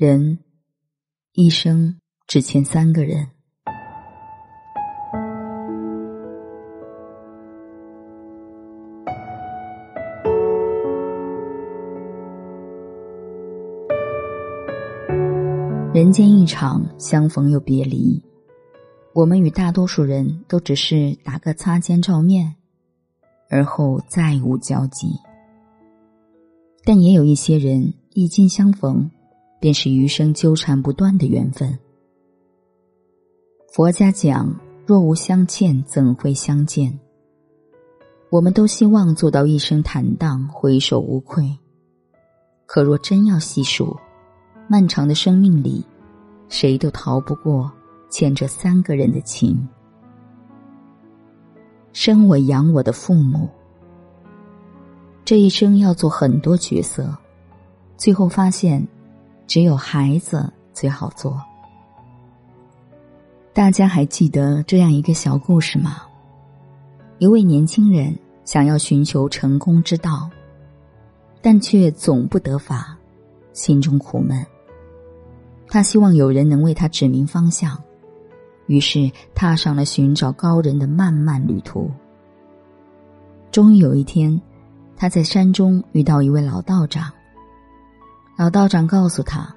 人一生只欠3个人，人间一场，相逢又别离。我们与大多数人都只是打个擦肩照面，而后再无交集。但也有一些人一见相逢，便是余生纠缠不断的缘分。佛家讲，若无相欠，怎会相见？我们都希望做到一生坦荡，回首无愧。可若真要细数，漫长的生命里，谁都逃不过欠着3个人的情。生我养我的父母，这一生要做很多角色，最后发现只有孩子最好做。大家还记得这样一个小故事吗？一位年轻人想要寻求成功之道，但却总不得法，心中苦闷。他希望有人能为他指明方向，于是踏上了寻找高人的漫漫旅途。终于有一天，他在山中遇到一位老道长。老道长告诉他，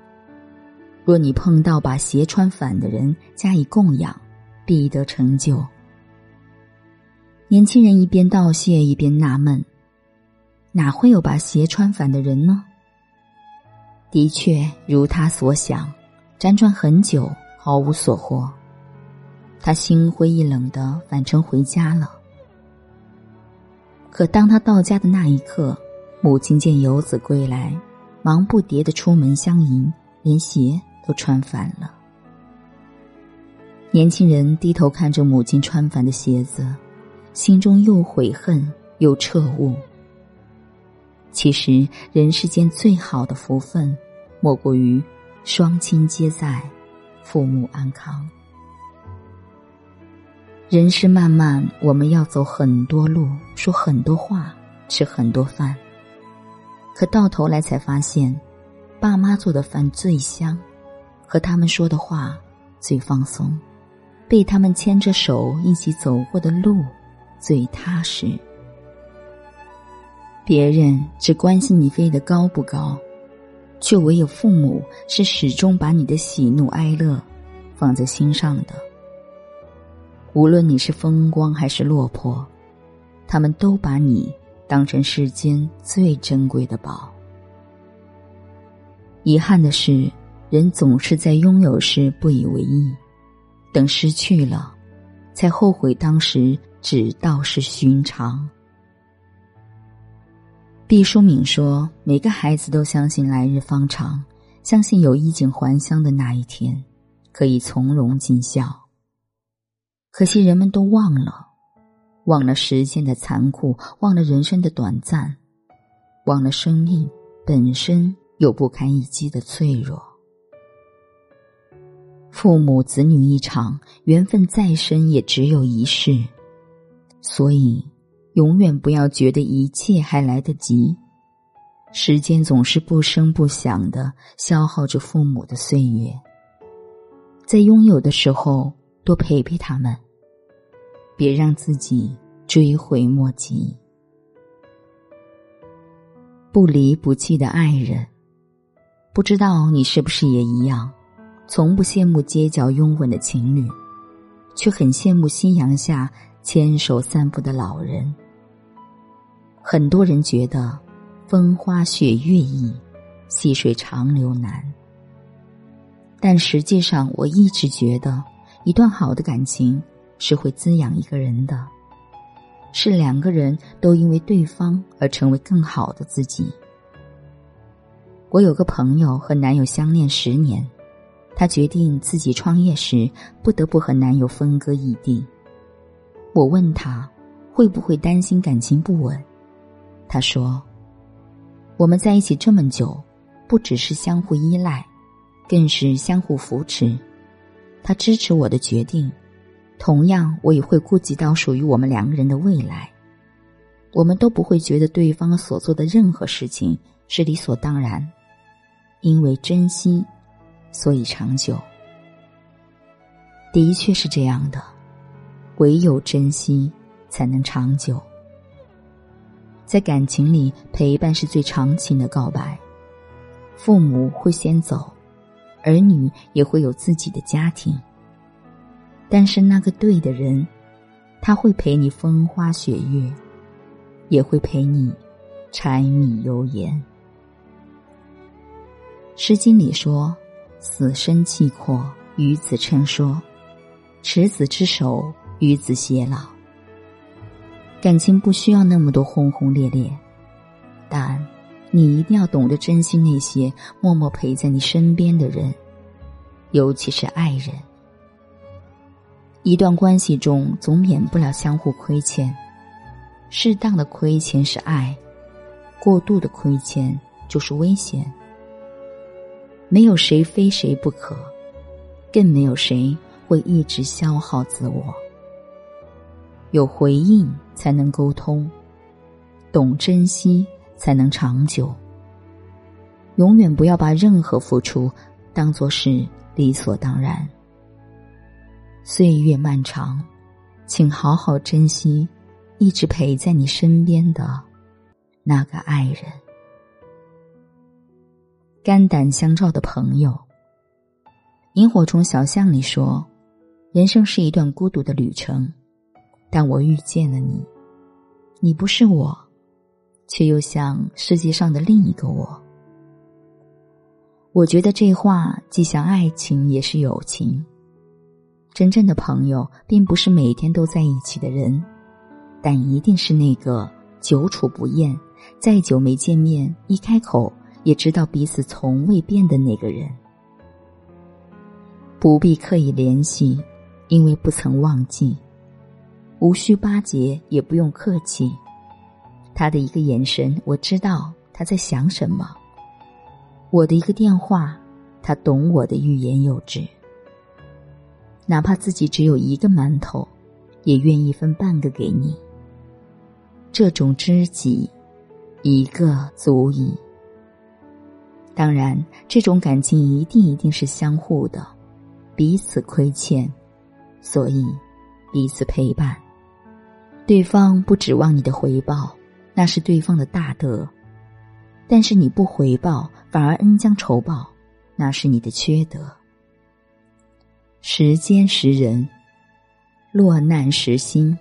若你碰到把鞋穿反的人加以供养，必得成就。年轻人一边道谢一边纳闷，哪会有把鞋穿反的人呢？的确如他所想，辗转很久毫无所获。他心灰意冷地返程回家了。可当他到家的那一刻，母亲见游子归来，忙不迭地出门相迎，连鞋都穿反了。年轻人低头看着母亲穿反的鞋子，心中又悔恨又彻悟。其实人世间最好的福分，莫过于双亲皆在，父母安康。人世漫漫，我们要走很多路，说很多话，吃很多饭，可到头来才发现，爸妈做的饭最香，和他们说的话最放松，被他们牵着手一起走过的路最踏实。别人只关心你飞得高不高，却唯有父母是始终把你的喜怒哀乐放在心上的。无论你是风光还是落魄，他们都把你当成世间最珍贵的宝。遗憾的是，人总是在拥有时不以为意，等失去了，才后悔当时只道是寻常。毕淑敏说，每个孩子都相信来日方长，相信有衣锦还乡的那一天，可以从容尽孝。可惜人们都忘了时间的残酷，忘了人生的短暂，忘了生命本身有不堪一击的脆弱。父母子女一场，缘分再深也只有一世，所以永远不要觉得一切还来得及，时间总是不声不响地消耗着父母的岁月。在拥有的时候，多陪陪他们，别让自己追悔莫及。不离不弃的爱人，不知道你是不是也一样，从不羡慕街角拥吻的情侣，却很羡慕夕阳下牵手散步的老人。很多人觉得风花雪月易，细水长流难，但实际上我一直觉得，一段好的感情是会滋养一个人的，是2个人都因为对方而成为更好的自己。我有个朋友和男友相恋10年，他决定自己创业时，不得不和男友分割异地。我问他会不会担心感情不稳，他说，我们在一起这么久，不只是相互依赖，更是相互扶持。他支持我的决定，同样我也会顾及到属于我们2个人的未来。我们都不会觉得对方所做的任何事情是理所当然，因为珍惜所以长久。的确是这样的，唯有珍惜才能长久。在感情里，陪伴是最长情的告白。父母会先走，儿女也会有自己的家庭，但是那个对的人，他会陪你风花雪月，也会陪你柴米油盐。诗经里说，死生契阔，与子成说，执子之手，与子偕老。感情不需要那么多轰轰烈烈，但你一定要懂得珍惜那些默默陪在你身边的人，尤其是爱人。一段关系中总免不了相互亏欠，适当的亏欠是爱，过度的亏欠就是危险。没有谁非谁不可，更没有谁会一直消耗自我。有回应才能沟通，懂珍惜才能长久。永远不要把任何付出当作是理所当然。岁月漫长，请好好珍惜一直陪在你身边的那个爱人。肝胆相照的朋友。萤火虫小巷里说，人生是一段孤独的旅程，但我遇见了你，你不是我，却又像世界上的另一个我。我觉得这话既像爱情也是友情。真正的朋友并不是每天都在一起的人，但一定是那个久处不厌，再久没见面一开口也知道彼此从未变的那个人。不必刻意联系，因为不曾忘记，无需巴结，也不用客气。他的一个眼神，我知道他在想什么；我的一个电话，他懂我的欲言又止。哪怕自己只有一个馒头，也愿意分半个给你。这种知己，一个足矣。当然，这种感情一定是相互的，彼此亏欠，所以彼此陪伴。对方不指望你的回报，那是对方的大德；但是你不回报，反而恩将仇报，那是你的缺德。时间识人，落难识心。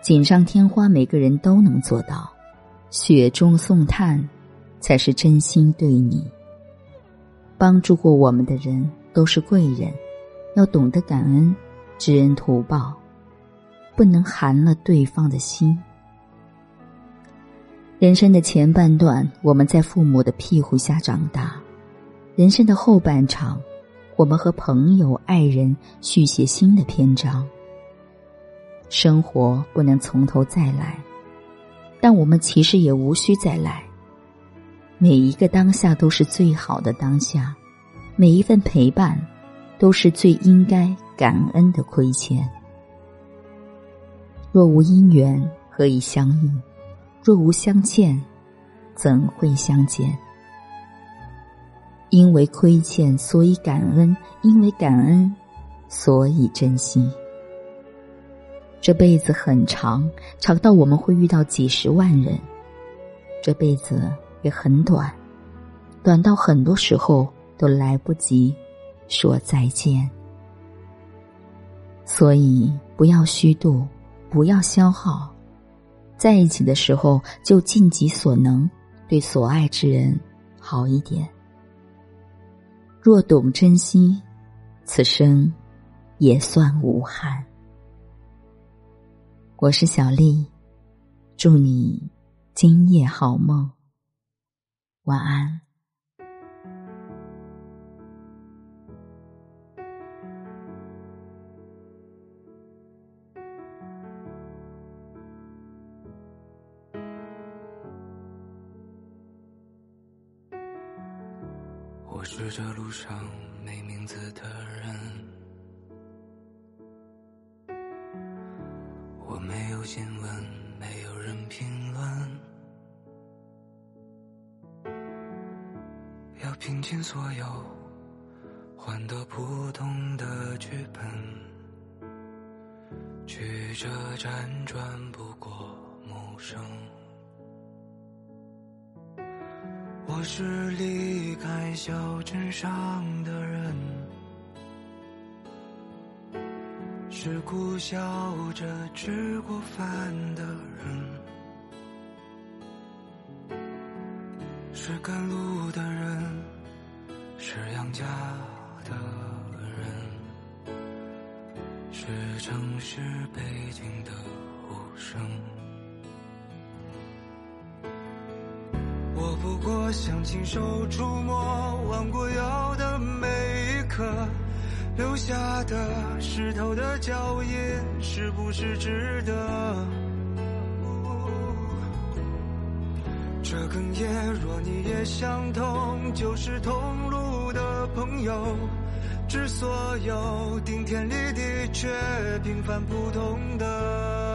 锦上添花每个人都能做到，雪中送炭才是真心对你。帮助过我们的人都是贵人，要懂得感恩，知恩图报，不能寒了对方的心。人生的前半段，我们在父母的庇护下长大；人生的后半场，我们和朋友、爱人续写新的篇章。生活不能从头再来，但我们其实也无需再来。每一个当下都是最好的当下，每一份陪伴都是最应该感恩的亏欠。若无因缘，何以相遇？若无相欠，怎会相见？因为亏欠，所以感恩；因为感恩，所以珍惜。这辈子很长，长到我们会遇到几十万人；这辈子也很短，短到很多时候都来不及说再见。所以，不要虚度，不要消耗。在一起的时候，就尽己所能，对所爱之人好一点。若懂珍惜，此生也算无憾。我是小丽，祝你今夜好梦，晚安。我是这路上没名字的人，我没有新闻，没有人评论，要拼尽所有换得不同的剧本，曲折辗转不过谋生。我是离开小镇上的人，是苦笑着吃过饭的人，是赶路的人，是养家的人，是城市背景的无声。我不过想亲手触摸忘过腰的每一刻，留下的石头的脚印是不是值得？这哽咽若你也相同，就是同路的朋友。之所有顶天立地却平凡普通的，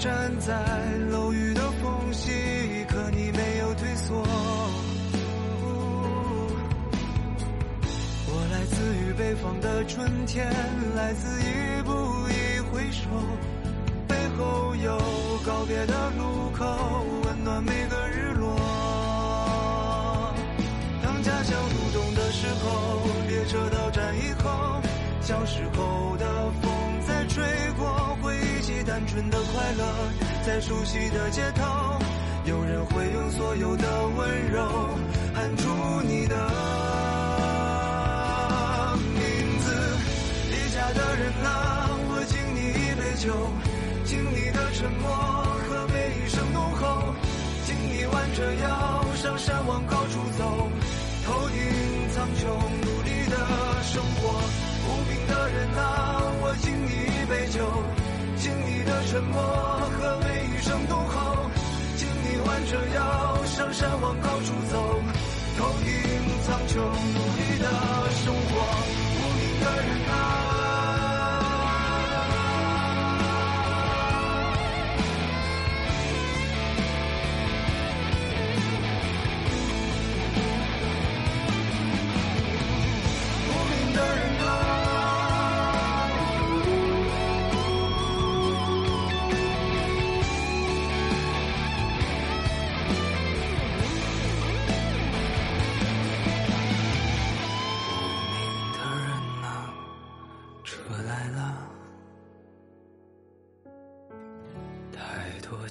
站在楼宇的缝隙，可你没有退缩。我来自于北方的春天，来自一步一回首，背后有告别的路口，温暖每个日落。当家乡路冬的时候，列车到站以后，小时候的风在吹过，回忆起单纯的快乐，在熟悉的街头，有人会用所有的温柔喊出你的名字。离家的人啊，我敬你一杯酒，敬你的沉默和每一声怒吼，敬你弯着腰上山往高处走，头顶苍穹，努力的生活。无名的人啊，我敬你一杯酒，敬你的沉默和每一声怒吼，敬你弯着腰上山往高处走，头顶苍穹，努力的生活。无名的人啊，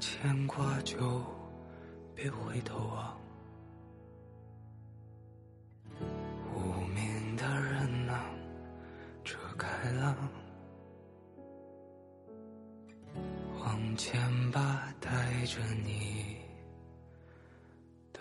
牵挂就别回头望。无名的人啊，车开了，往前吧，带着你的